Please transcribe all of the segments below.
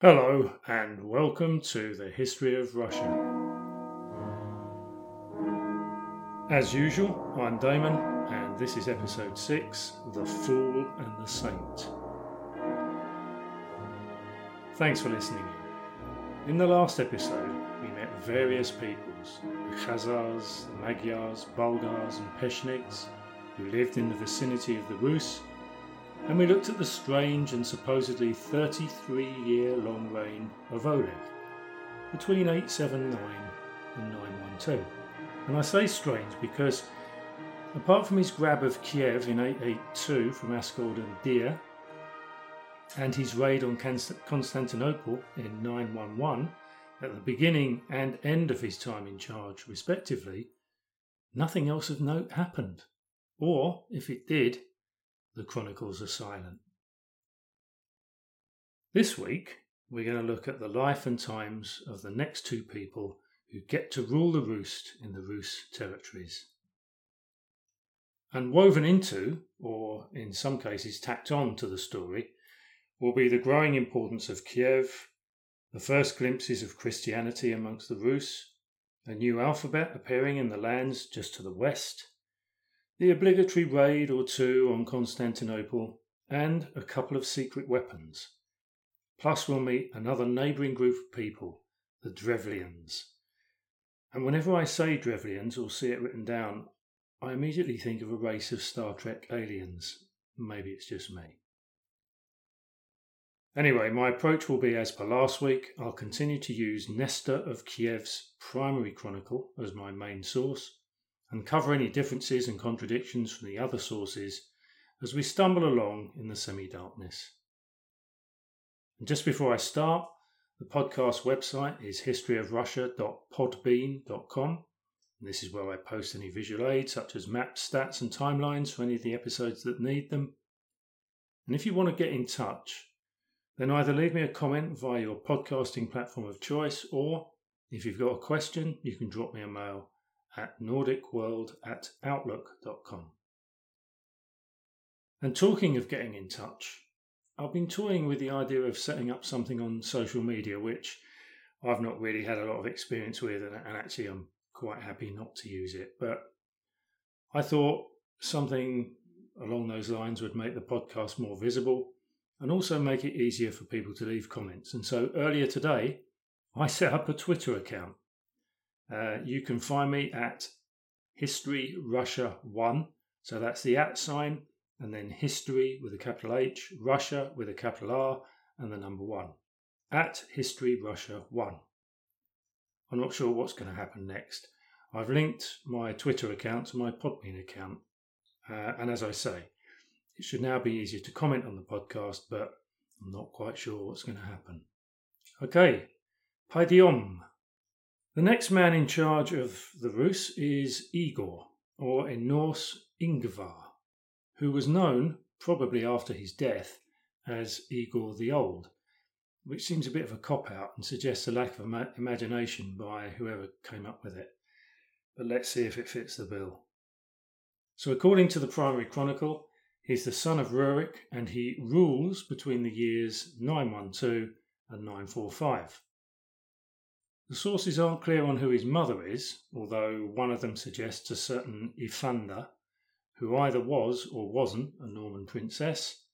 Hello, and welcome to the History of Russia. As usual, I'm Damon, and this is episode 6, The Fool and the Saint. Thanks for listening. In the last episode, we met various peoples, the Khazars, the Magyars, Bulgars and Peshniks, who lived in the vicinity of the Rus, and we looked at the strange and supposedly 33-year-long reign of Oleg, between 879 and 912. And I say strange because, apart from his grab of Kiev in 882 from Askold and Dir, and his raid on Constantinople in 911, at the beginning and end of his time in charge, respectively, nothing else of note happened. Or, if it did, the chronicles are silent. This week, we're going to look at the life and times of the next two people who get to rule the Rus in the Rus territories. And woven into, or in some cases tacked on to the story, will be the growing importance of Kiev, the first glimpses of Christianity amongst the Rus, a new alphabet appearing in the lands just to the west, the obligatory raid or two on Constantinople, and a couple of secret weapons. Plus we'll meet another neighbouring group of people, the Drevlians. And whenever I say Drevlians or see it written down, I immediately think of a race of Star Trek aliens. Maybe it's just me. Anyway, my approach will be as per last week. I'll continue to use Nestor of Kiev's Primary Chronicle as my main source, and cover any differences and contradictions from the other sources as we stumble along in the semi-darkness. And just before I start, the podcast website is historyofrussia.podbean.com, and this is where I post any visual aids such as maps, stats and timelines for any of the episodes that need them. And if you want to get in touch, then either leave me a comment via your podcasting platform of choice, or if you've got a question, you can drop me a mail at nordicworld@outlook.com. And talking of getting in touch, I've been toying with the idea of setting up something on social media, which I've not really had a lot of experience with, and actually I'm quite happy not to use it. But I thought something along those lines would make the podcast more visible and also make it easier for people to leave comments. And so earlier today, I set up a Twitter account. You can find me at HistoryRussia1, so that's the @ sign, and then history with a capital H, Russia with a capital R, and the number 1, at HistoryRussia1. I'm not sure what's going to happen next. I've linked my Twitter account to my Podbean account, and as I say, it should now be easier to comment on the podcast, but I'm not quite sure what's going to happen. Okay, Paidiom. The next man in charge of the Rus is Igor, or in Norse, Ingvar, who was known, probably after his death, as Igor the Old, which seems a bit of a cop-out and suggests a lack of imagination by whoever came up with it. But let's see if it fits the bill. So according to the Primary Chronicle, he's the son of Rurik, and he rules between the years 912 and 945. The sources aren't clear on who his mother is, although one of them suggests a certain Ifanda, who either was or wasn't a Norman princess,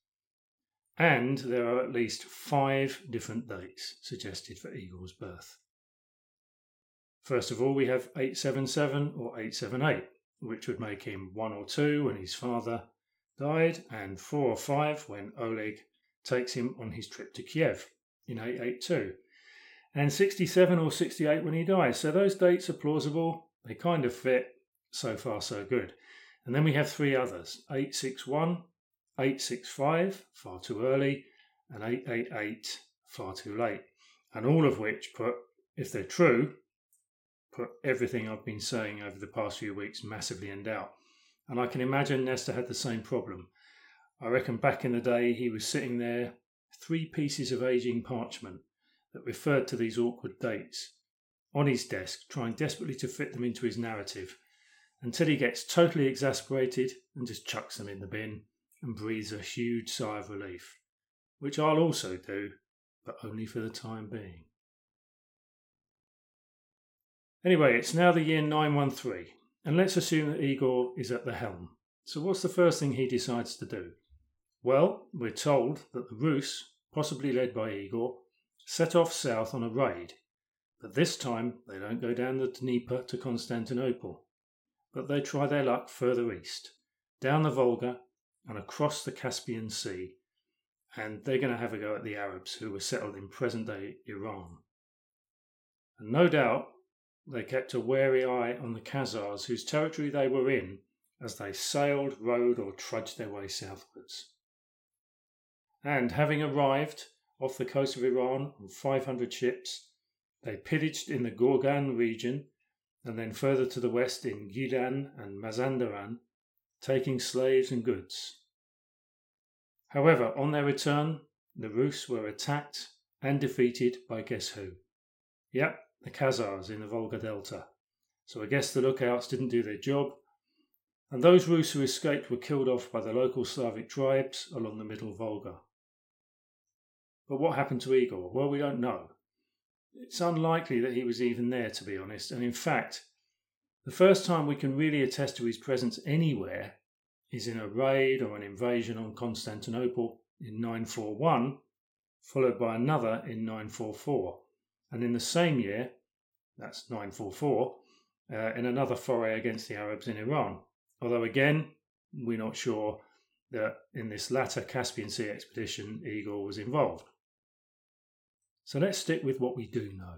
and there are at least 5 different dates suggested for Igor's birth. First of all, we have 877 or 878, which would make him 1 or 2 when his father died, and 4 or 5 when Oleg takes him on his trip to Kiev in 882. And 67 or 68 when he dies. So those dates are plausible. They kind of fit. So far, so good. And then we have 3 others. 861, 865, far too early, and 888 Far Too Late, and all of which put, if they're true, put everything I've been saying over the past few weeks massively in doubt. And I can imagine Nestor had the same problem. I reckon back in the day he was sitting there, three pieces of ageing parchment that referred to these awkward dates, on his desk, trying desperately to fit them into his narrative, until he gets totally exasperated and just chucks them in the bin and breathes a huge sigh of relief, which I'll also do, but only for the time being. Anyway, it's now the year 913, and let's assume that Igor is at the helm. So what's the first thing he decides to do? Well, we're told that the Rus, possibly led by Igor, set off south on a raid, but this time they don't go down the Dnieper to Constantinople, but they try their luck further east, down the Volga and across the Caspian Sea, and they're going to have a go at the Arabs who were settled in present-day Iran. And no doubt they kept a wary eye on the Khazars whose territory they were in as they sailed, rowed or trudged their way southwards. And having arrived off the coast of Iran on 500 ships, they pillaged in the Gorgan region and then further to the west in Gilan and Mazandaran, taking slaves and goods. However, on their return, the Rus were attacked and defeated by guess who? Yep, the Khazars in the Volga Delta. So I guess the lookouts didn't do their job, and those Rus who escaped were killed off by the local Slavic tribes along the middle Volga. But what happened to Igor? Well, we don't know. It's unlikely that he was even there, to be honest, and in fact, the first time we can really attest to his presence anywhere is in a raid or an invasion on Constantinople in 941, followed by another in 944, and in the same year, that's 944, in another foray against the Arabs in Iran. Although again, we're not sure that in this latter Caspian Sea expedition Igor was involved. So let's stick with what we do know.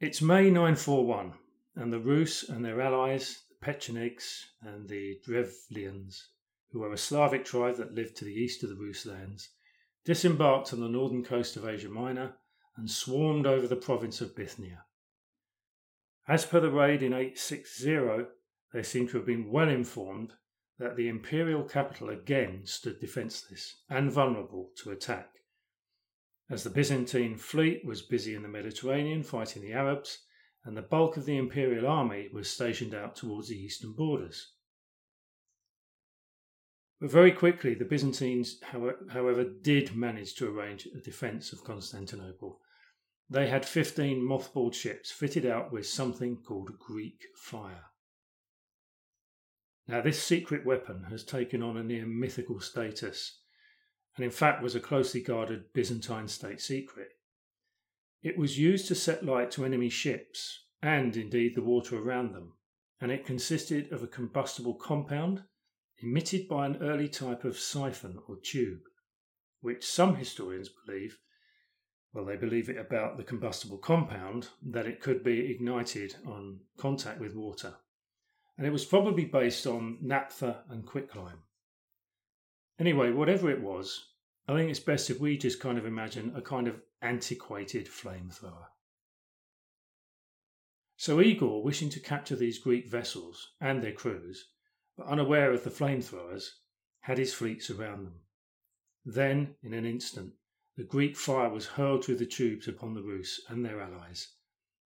It's May 941, and the Rus and their allies, the Peshniks and the Drevlians, who were a Slavic tribe that lived to the east of the Rus lands, disembarked on the northern coast of Asia Minor and swarmed over the province of Bithynia. As per the raid in 860, they seem to have been well informed that the imperial capital again stood defenceless and vulnerable to attack, as the Byzantine fleet was busy in the Mediterranean fighting the Arabs, and the bulk of the imperial army was stationed out towards the eastern borders. But very quickly, the Byzantines, however, did manage to arrange a defence of Constantinople. They had 15 mothballed ships fitted out with something called Greek fire. Now, this secret weapon has taken on a near mythical status, and in fact was a closely guarded Byzantine state secret. It was used to set light to enemy ships, and indeed the water around them, and it consisted of a combustible compound emitted by an early type of siphon or tube, which some historians believe, well, they believe it about the combustible compound, that it could be ignited on contact with water. And it was probably based on naphtha and quicklime. Anyway, whatever it was, I think it's best if we just kind of imagine a kind of antiquated flamethrower. So Igor, wishing to capture these Greek vessels and their crews, but unaware of the flamethrowers, had his fleet surround them. Then, in an instant, the Greek fire was hurled through the tubes upon the Rus and their allies,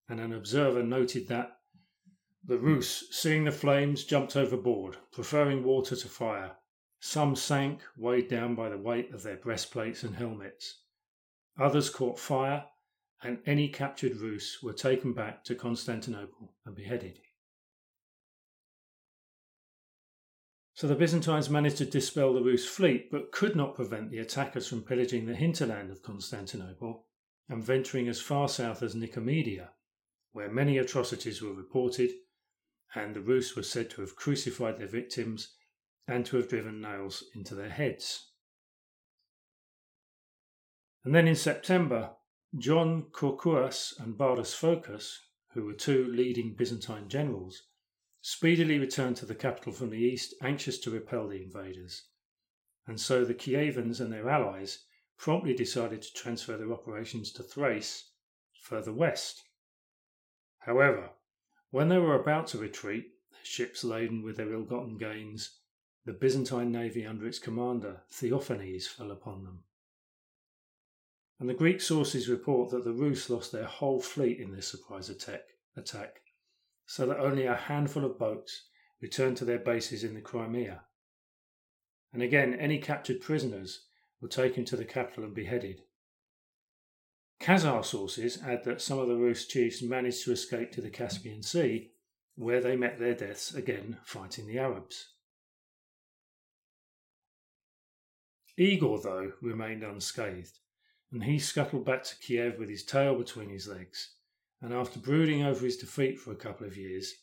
and an observer noted that the Rus, seeing the flames, jumped overboard, preferring water to fire. Some sank, weighed down by the weight of their breastplates and helmets. Others caught fire, and any captured Rus were taken back to Constantinople and beheaded. So the Byzantines managed to dispel the Rus fleet, but could not prevent the attackers from pillaging the hinterland of Constantinople and venturing as far south as Nicomedia, where many atrocities were reported, and the Rus were said to have crucified their victims and to have driven nails into their heads. And then in September, John Corcuas and Bardas Phocas, who were two leading Byzantine generals, speedily returned to the capital from the east, anxious to repel the invaders. And so the Kievans and their allies promptly decided to transfer their operations to Thrace, further west. However, when they were about to retreat, their ships laden with their ill-gotten gains, the Byzantine navy under its commander, Theophanes, fell upon them. And the Greek sources report that the Rus lost their whole fleet in this surprise attack, so that only a handful of boats returned to their bases in the Crimea. And again, any captured prisoners were taken to the capital and beheaded. Khazar sources add that some of the Rus chiefs managed to escape to the Caspian Sea, where they met their deaths again fighting the Arabs. Igor, though, remained unscathed, and he scuttled back to Kiev with his tail between his legs, and after brooding over his defeat for a couple of years,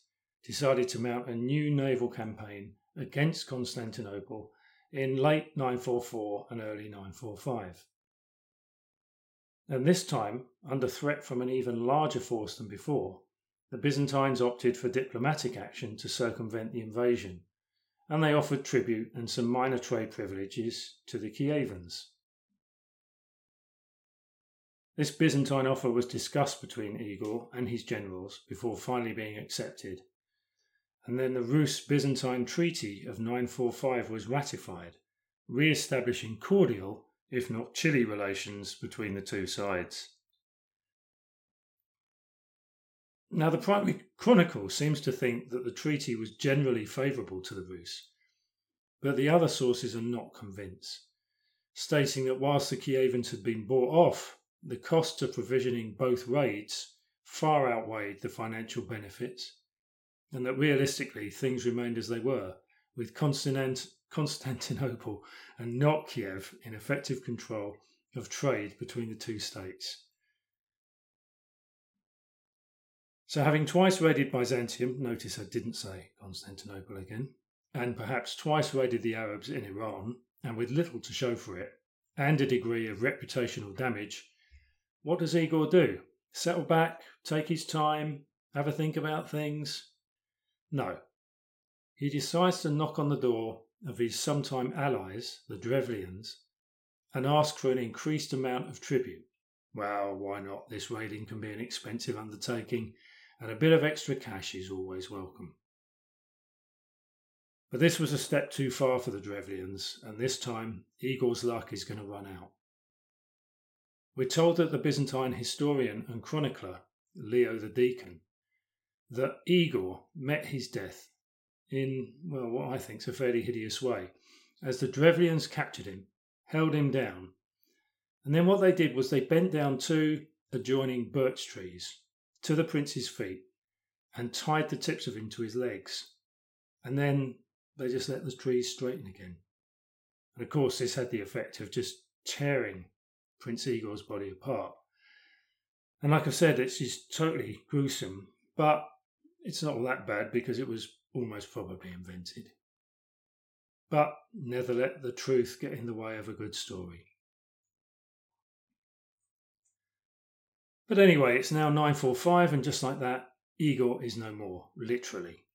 decided to mount a new naval campaign against Constantinople in late 944 and early 945. And this time, under threat from an even larger force than before, the Byzantines opted for diplomatic action to circumvent the invasion, and they offered tribute and some minor trade privileges to the Kievans. This Byzantine offer was discussed between Igor and his generals before finally being accepted, and then the Rus-Byzantine Treaty of 945 was ratified, re-establishing cordial, if not chilly, relations between the two sides. Now, the Primary Chronicle seems to think that the treaty was generally favourable to the Rus, but the other sources are not convinced, stating that whilst the Kievans had been bought off, the costs of provisioning both raids far outweighed the financial benefits, and that realistically things remained as they were, with Constantinople and not Kiev in effective control of trade between the two states. So, having twice raided Byzantium, notice I didn't say Constantinople again, and perhaps twice raided the Arabs in Iran, and with little to show for it, and a degree of reputational damage, what does Igor do? Settle back, take his time, have a think about things? No. He decides to knock on the door of his sometime allies, the Drevlians, and ask for an increased amount of tribute. Well, why not? This raiding can be an expensive undertaking, and a bit of extra cash is always welcome. But this was a step too far for the Drevlians, and this time Igor's luck is going to run out. We're told that the Byzantine historian and chronicler, Leo the Deacon, that Igor met his death in, well, what I think is a fairly hideous way, as the Drevlians captured him, held him down, and then what they did was they bent down two adjoining birch trees to the prince's feet and tied the tips of him to his legs. And then they just let the trees straighten again. And of course, this had the effect of just tearing Prince Igor's body apart. And like I've said, it's just totally gruesome, but it's not all that bad because it was almost probably invented. But never let the truth get in the way of a good story. But anyway, it's now 945, and just like that, Igor is no more, literally.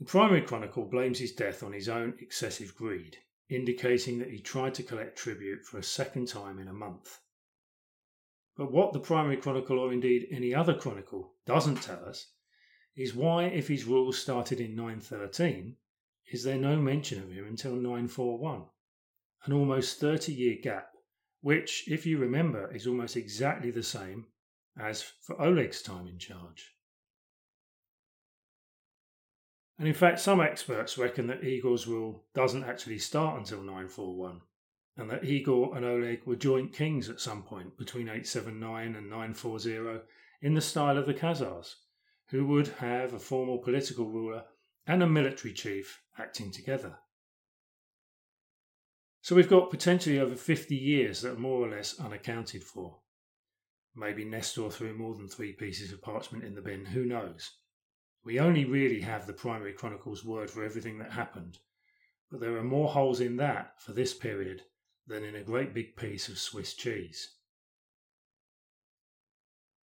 The Primary Chronicle blames his death on his own excessive greed, indicating that he tried to collect tribute for a second time in a month. But what the Primary Chronicle, or indeed any other chronicle, doesn't tell us is why, if his rule started in 913, is there no mention of him until 941, an almost 30-year gap, which, if you remember, is almost exactly the same as for Oleg's time in charge. And in fact, some experts reckon that Igor's rule doesn't actually start until 941, and that Igor and Oleg were joint kings at some point between 879 and 940 in the style of the Khazars, who would have a formal political ruler and a military chief acting together. So we've got potentially over 50 years that are more or less unaccounted for. Maybe Nestor threw more than 3 pieces of parchment in the bin, who knows? We only really have the Primary Chronicle's word for everything that happened, but there are more holes in that for this period than in a great big piece of Swiss cheese.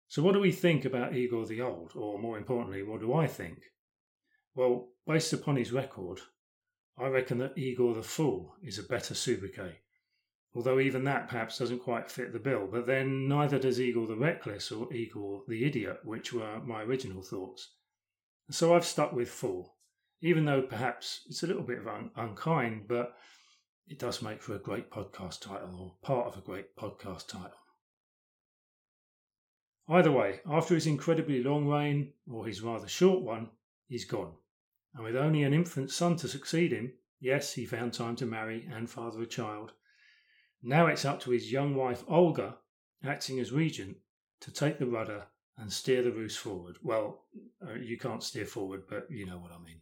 So what do we think about Igor the Old, or more importantly, what do I think? Well, based upon his record, I reckon that Igor the Fool is a better sobriquet, although even that perhaps doesn't quite fit the bill. But then neither does Igor the Reckless or Igor the Idiot, which were my original thoughts. So I've stuck with four, even though perhaps it's a little bit of unkind, but it does make for a great podcast title, or part of a great podcast title. Either way, after his incredibly long reign, or his rather short one, he's gone. And with only an infant son to succeed him, yes, he found time to marry and father a child. Now it's up to his young wife Olga, acting as regent, to take the rudder and steer the Rus forward. Well, you can't steer forward, but you know what I mean.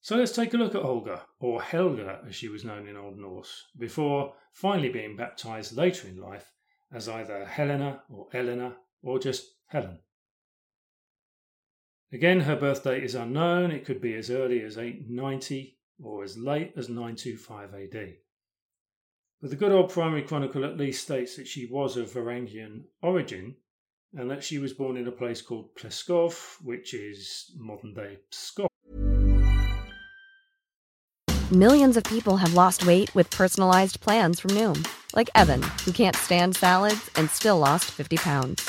So let's take a look at Olga, or Helga as she was known in Old Norse, before finally being baptised later in life as either Helena or Elena or just Helen. Again, her birth date is unknown. It could be as early as 890 or as late as 925 AD. But the good old Primary Chronicle at least states that she was of Varangian origin and that she was born in a place called Pleskov, which is modern-day Pskov. Millions of people have lost weight with personalized plans from Noom. Like Evan, who can't stand salads and still lost 50 pounds.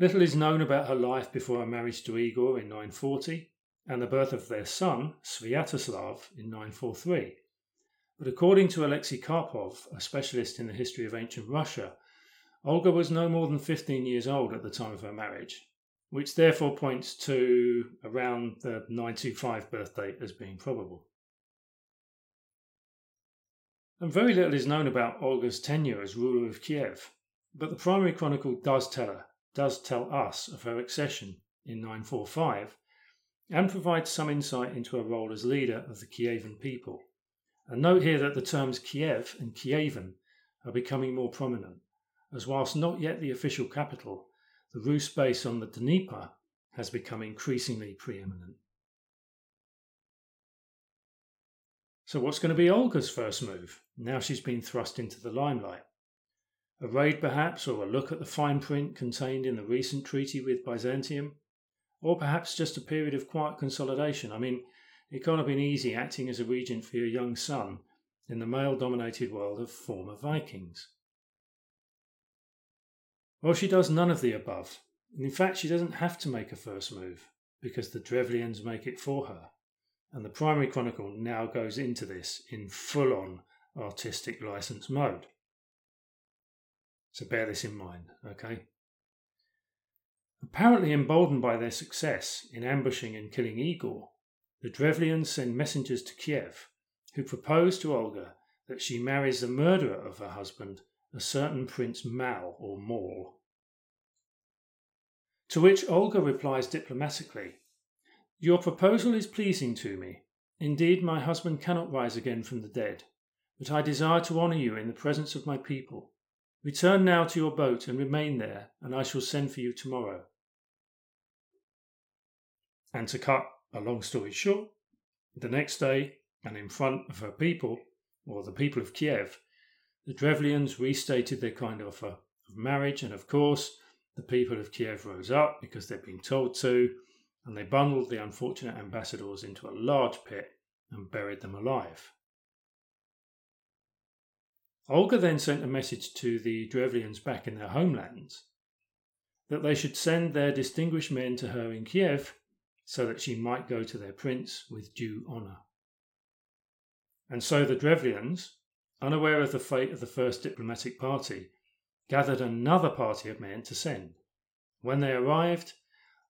Little is known about her life before her marriage to Igor in 940 and the birth of their son, Sviatoslav, in 943. But according to Alexei Karpov, a specialist in the history of ancient Russia, Olga was no more than 15 years old at the time of her marriage, which therefore points to around the 925 birth date as being probable. And very little is known about Olga's tenure as ruler of Kiev, but the Primary Chronicle does tell us of her accession in 945 and provides some insight into her role as leader of the Kievan people. And note here that the terms Kiev and Kievan are becoming more prominent, as whilst not yet the official capital, the Rus base on the Dnieper has become increasingly preeminent. So what's going to be Olga's first move, now she's been thrust into the limelight? A raid perhaps, or a look at the fine print contained in the recent treaty with Byzantium, or perhaps just a period of quiet consolidation. I mean, it can't have been easy acting as a regent for your young son in the male-dominated world of former Vikings. Well, she does none of the above, and in fact she doesn't have to make a first move, because the Drevlians make it for her, and the Primary Chronicle now goes into this in full-on artistic licence mode. So bear this in mind, okay? Apparently emboldened by their success in ambushing and killing Igor, the Drevlians send messengers to Kiev, who propose to Olga that she marries the murderer of her husband, a certain Prince Mal or Maul. To which Olga replies diplomatically, "Your proposal is pleasing to me. Indeed, my husband cannot rise again from the dead, but I desire to honour you in the presence of my people. Return now to your boat and remain there, and I shall send for you tomorrow." And to cut a long story short, the next day, and in front of her people, or the people of Kiev, the Drevlians restated their kind offer of marriage, and of course, the people of Kiev rose up because they'd been told to, and they bundled the unfortunate ambassadors into a large pit and buried them alive. Olga then sent a message to the Drevlians back in their homelands that they should send their distinguished men to her in Kiev so that she might go to their prince with due honour. And so the Drevlians, unaware of the fate of the first diplomatic party, gathered another party of men to send. When they arrived,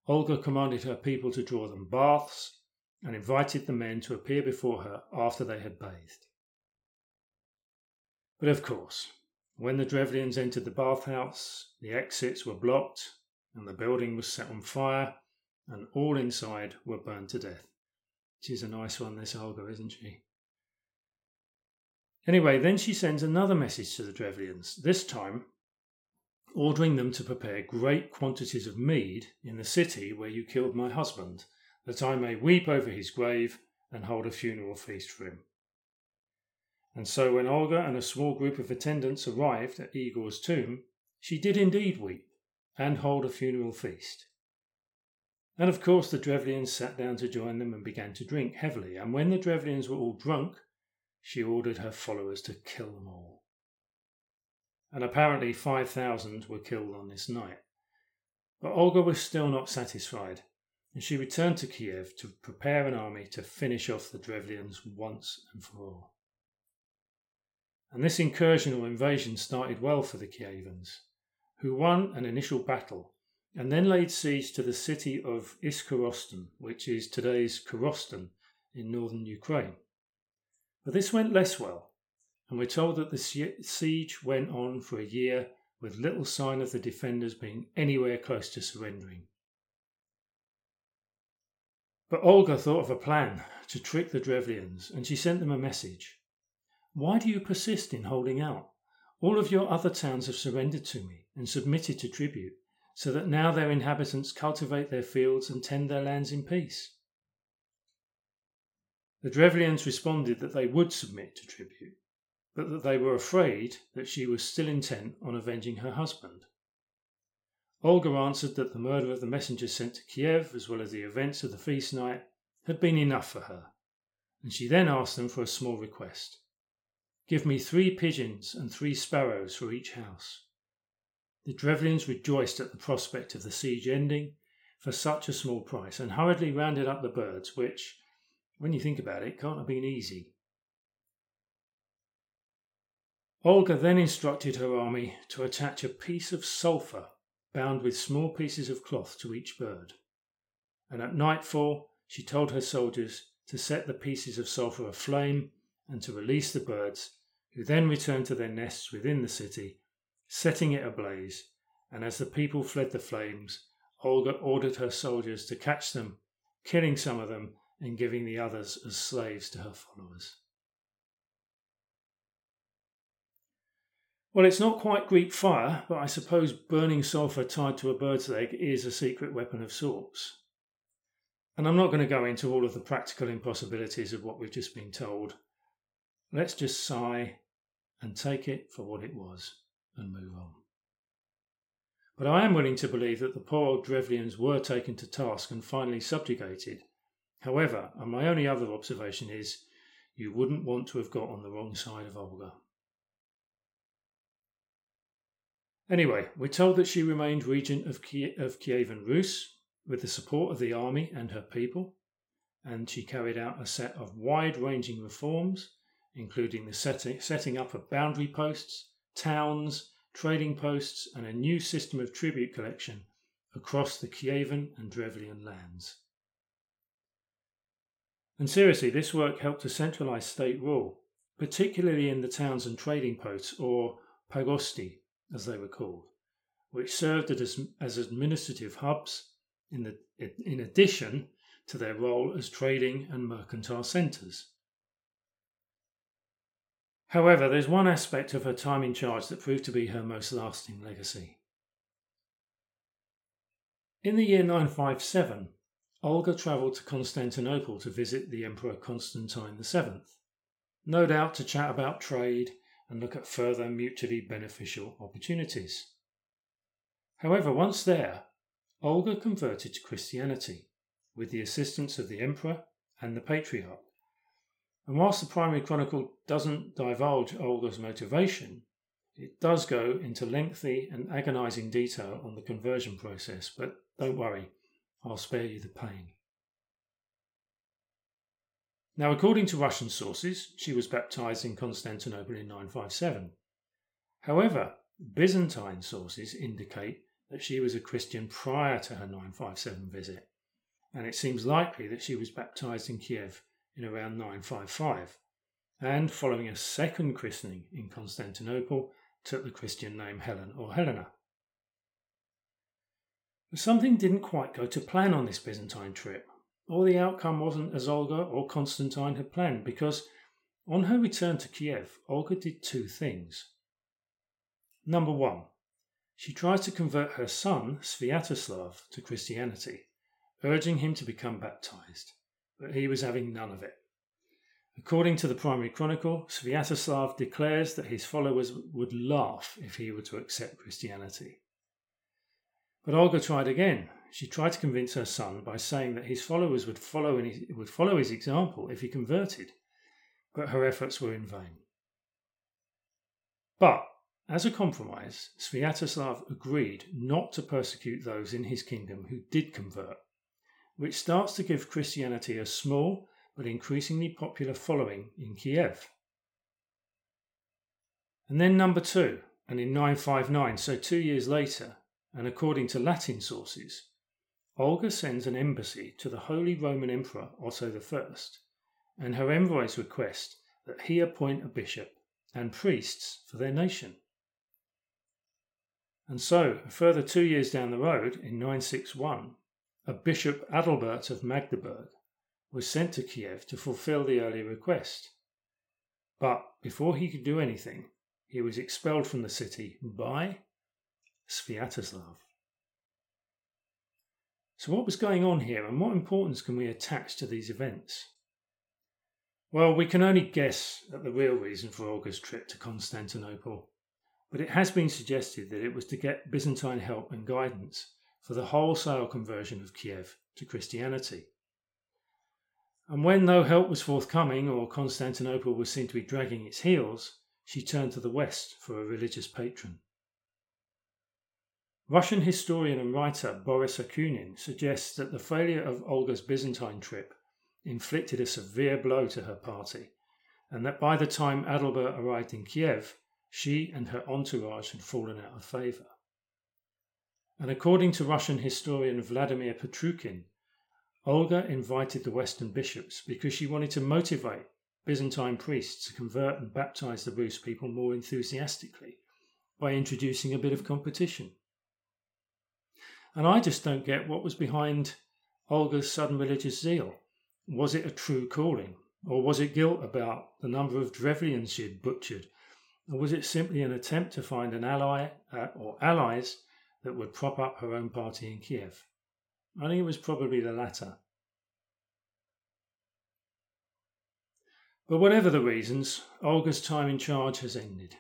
Olga commanded her people to draw them baths and invited the men to appear before her after they had bathed. But of course, when the Drevlians entered the bathhouse, the exits were blocked and the building was set on fire and all inside were burned to death. She's a nice one, this Olga, isn't she? Anyway, then she sends another message to the Drevlians, this time ordering them to prepare great quantities of mead in the city where you killed my husband, that I may weep over his grave and hold a funeral feast for him. And so when Olga and a small group of attendants arrived at Igor's tomb, she did indeed weep and hold a funeral feast. And of course the Drevlians sat down to join them and began to drink heavily, and when the Drevlians were all drunk, she ordered her followers to kill them all. And apparently 5,000 were killed on this night. But Olga was still not satisfied, and she returned to Kiev to prepare an army to finish off the Drevlians once and for all. And this incursion or invasion started well for the Kievans, who won an initial battle and then laid siege to the city of Iskorostan, which is today's Korostan in northern Ukraine. But this went less well, and we're told that the siege went on for a year with little sign of the defenders being anywhere close to surrendering. But Olga thought of a plan to trick the Drevlians, and she sent them a message. "Why do you persist in holding out? All of your other towns have surrendered to me and submitted to tribute, so that now their inhabitants cultivate their fields and tend their lands in peace." The Drevlians responded that they would submit to tribute, but that they were afraid that she was still intent on avenging her husband. Olga answered that the murder of the messenger sent to Kiev, as well as the events of the feast night, had been enough for her, and she then asked them for a small request. "Give me 3 pigeons and 3 sparrows for each house." The Drevlians rejoiced at the prospect of the siege ending for such a small price and hurriedly rounded up the birds, which, when you think about it, can't have been easy. Olga then instructed her army to attach a piece of sulphur bound with small pieces of cloth to each bird, and at nightfall she told her soldiers to set the pieces of sulphur aflame and to release the birds, who then returned to their nests within the city, setting it ablaze, and as the people fled the flames, Olga ordered her soldiers to catch them, killing some of them and giving the others as slaves to her followers. Well, it's not quite Greek fire, but I suppose burning sulphur tied to a bird's leg is a secret weapon of sorts. And I'm not going to go into all of the practical impossibilities of what we've just been told. Let's just sigh and take it for what it was and move on. But I am willing to believe that the poor old Drevlians were taken to task and finally subjugated. However, and my only other observation is, you wouldn't want to have got on the wrong side of Olga. Anyway, we're told that she remained regent of Kievan Rus with the support of the army and her people, and she carried out a set of wide-ranging reforms, including the setting up of boundary posts, towns, trading posts, and a new system of tribute collection across the Kievan and Drevlian lands. And seriously, this work helped to centralise state rule, particularly in the towns and trading posts, or pagosti, as they were called, which served as administrative hubs in addition to their role as trading and mercantile centres. However, there's one aspect of her time in charge that proved to be her most lasting legacy. In the year 957, Olga travelled to Constantinople to visit the Emperor Constantine VII, no doubt to chat about trade and look at further mutually beneficial opportunities. However, once there, Olga converted to Christianity with the assistance of the Emperor and the Patriarch. And whilst the Primary Chronicle doesn't divulge Olga's motivation, it does go into lengthy and agonising detail on the conversion process, but don't worry, I'll spare you the pain. Now, according to Russian sources, she was baptised in Constantinople in 957. However, Byzantine sources indicate that she was a Christian prior to her 957 visit, and it seems likely that she was baptised in Kiev in around 955, and following a second christening in Constantinople, took the Christian name Helen or Helena. But something didn't quite go to plan on this Byzantine trip, or the outcome wasn't as Olga or Constantine had planned, because on her return to Kiev, Olga did 2 things. Number 1, She tries to convert her son, Sviatoslav, to Christianity, urging him to become baptized, but he was having none of it. According to the Primary Chronicle, Sviatoslav declares that his followers would laugh if he were to accept Christianity. But Olga tried again. She tried to convince her son by saying that his followers would follow his example if he converted, but her efforts were in vain. But, as a compromise, Sviatoslav agreed not to persecute those in his kingdom who did convert, which starts to give Christianity a small but increasingly popular following in Kiev. And then number two, and in 959, so 2 years later, and according to Latin sources, Olga sends an embassy to the Holy Roman Emperor Otto I, and her envoys request that he appoint a bishop and priests for their nation. And so, a further 2 years down the road, in 961, a Bishop Adalbert of Magdeburg was sent to Kiev to fulfill the earlier request. But before he could do anything, he was expelled from the city by Sviatoslav. So what was going on here, and what importance can we attach to these events? Well, we can only guess at the real reason for Olga's trip to Constantinople, but it has been suggested that it was to get Byzantine help and guidance for the wholesale conversion of Kiev to Christianity. And when no help was forthcoming, or Constantinople was seen to be dragging its heels, she turned to the West for a religious patron. Russian historian and writer Boris Akunin suggests that the failure of Olga's Byzantine trip inflicted a severe blow to her party, and that by the time Adalbert arrived in Kiev, she and her entourage had fallen out of favour. And according to Russian historian Vladimir Petrukin, Olga invited the Western bishops because she wanted to motivate Byzantine priests to convert and baptise the Rus people more enthusiastically by introducing a bit of competition. And I just don't get what was behind Olga's sudden religious zeal. Was it a true calling, or was it guilt about the number of Drevlians she had butchered? Or was it simply an attempt to find an ally or allies that would prop up her own party in Kiev? I think it was probably the latter. But whatever the reasons, Olga's time in charge has ended.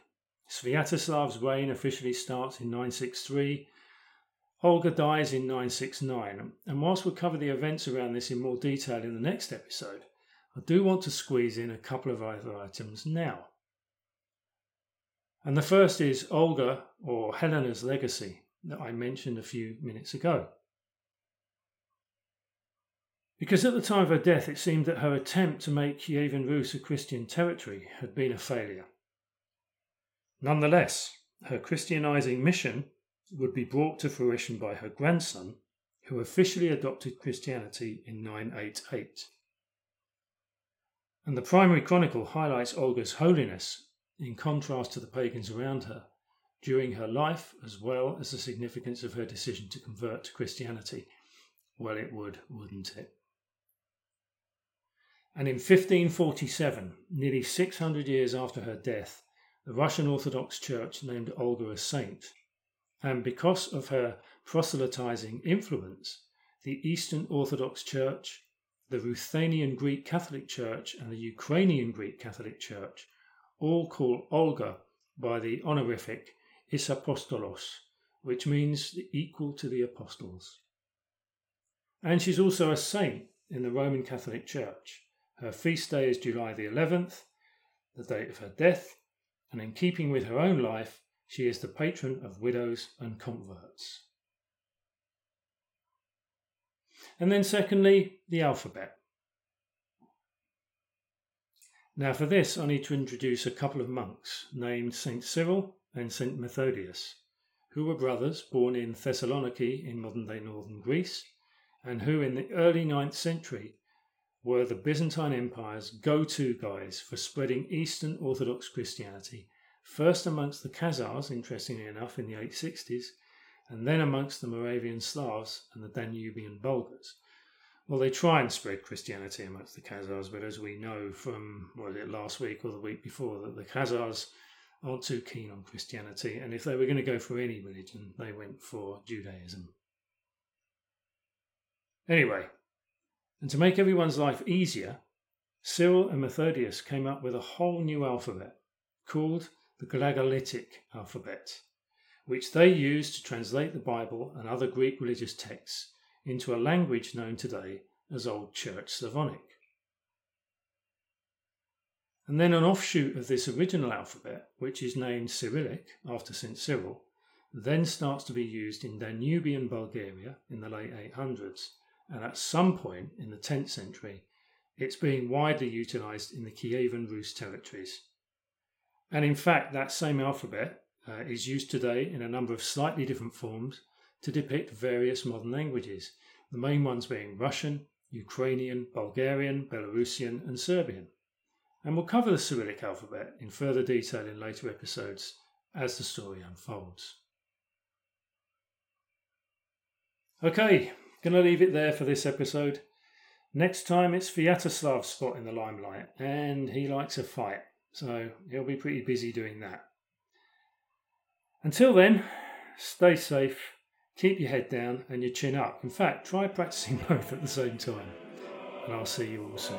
Sviatoslav's reign officially starts in 963. Olga dies in 969, and whilst we'll cover the events around this in more detail in the next episode, I do want to squeeze in a couple of other items now. And the first is Olga, or Helena's legacy, that I mentioned a few minutes ago. Because at the time of her death, it seemed that her attempt to make Kievan Rus a Christian territory had been a failure. Nonetheless, her Christianizing mission would be brought to fruition by her grandson, who officially adopted Christianity in 988. And the Primary Chronicle highlights Olga's holiness, in contrast to the pagans around her, during her life, as well as the significance of her decision to convert to Christianity. Well, it would, wouldn't it? And in 1547, nearly 600 years after her death, the Russian Orthodox Church named Olga a saint, and because of her proselytizing influence, the Eastern Orthodox Church, the Ruthenian Greek Catholic Church, and the Ukrainian Greek Catholic Church all call Olga by the honorific Is Apostolos, which means the equal to the apostles. And she's also a saint in the Roman Catholic Church. Her feast day is July the 11th, the date of her death, and in keeping with her own life, she is the patron of widows and converts. And then secondly, the alphabet. Now for this, I need to introduce a couple of monks named St. Cyril and St. Methodius, who were brothers born in Thessaloniki in modern-day northern Greece, and who in the early 9th century were the Byzantine Empire's go-to guys for spreading Eastern Orthodox Christianity, first amongst the Khazars, interestingly enough, in the 860s, and then amongst the Moravian Slavs and the Danubian Bulgars. Well, they try and spread Christianity amongst the Khazars, but as we know from last week or the week before, that the Khazars aren't too keen on Christianity, and if they were going to go for any religion, they went for Judaism. Anyway, and to make everyone's life easier, Cyril and Methodius came up with a whole new alphabet called the Glagolitic alphabet, which they used to translate the Bible and other Greek religious texts into a language known today as Old Church Slavonic. And then an offshoot of this original alphabet, which is named Cyrillic after St. Cyril, then starts to be used in Danubian Bulgaria in the late 800s, and at some point in the 10th century, it's being widely utilised in the Kievan Rus territories. And in fact, that same alphabet is used today in a number of slightly different forms to depict various modern languages, the main ones being Russian, Ukrainian, Bulgarian, Belarusian and Serbian. And we'll cover the Cyrillic alphabet in further detail in later episodes as the story unfolds. Okay, gonna leave it there for this episode. Next time it's Sviatoslav's spot in the limelight, and he likes a fight, so he'll be pretty busy doing that. Until then, stay safe, keep your head down and your chin up. In fact, try practicing both at the same time, and I'll see you all soon.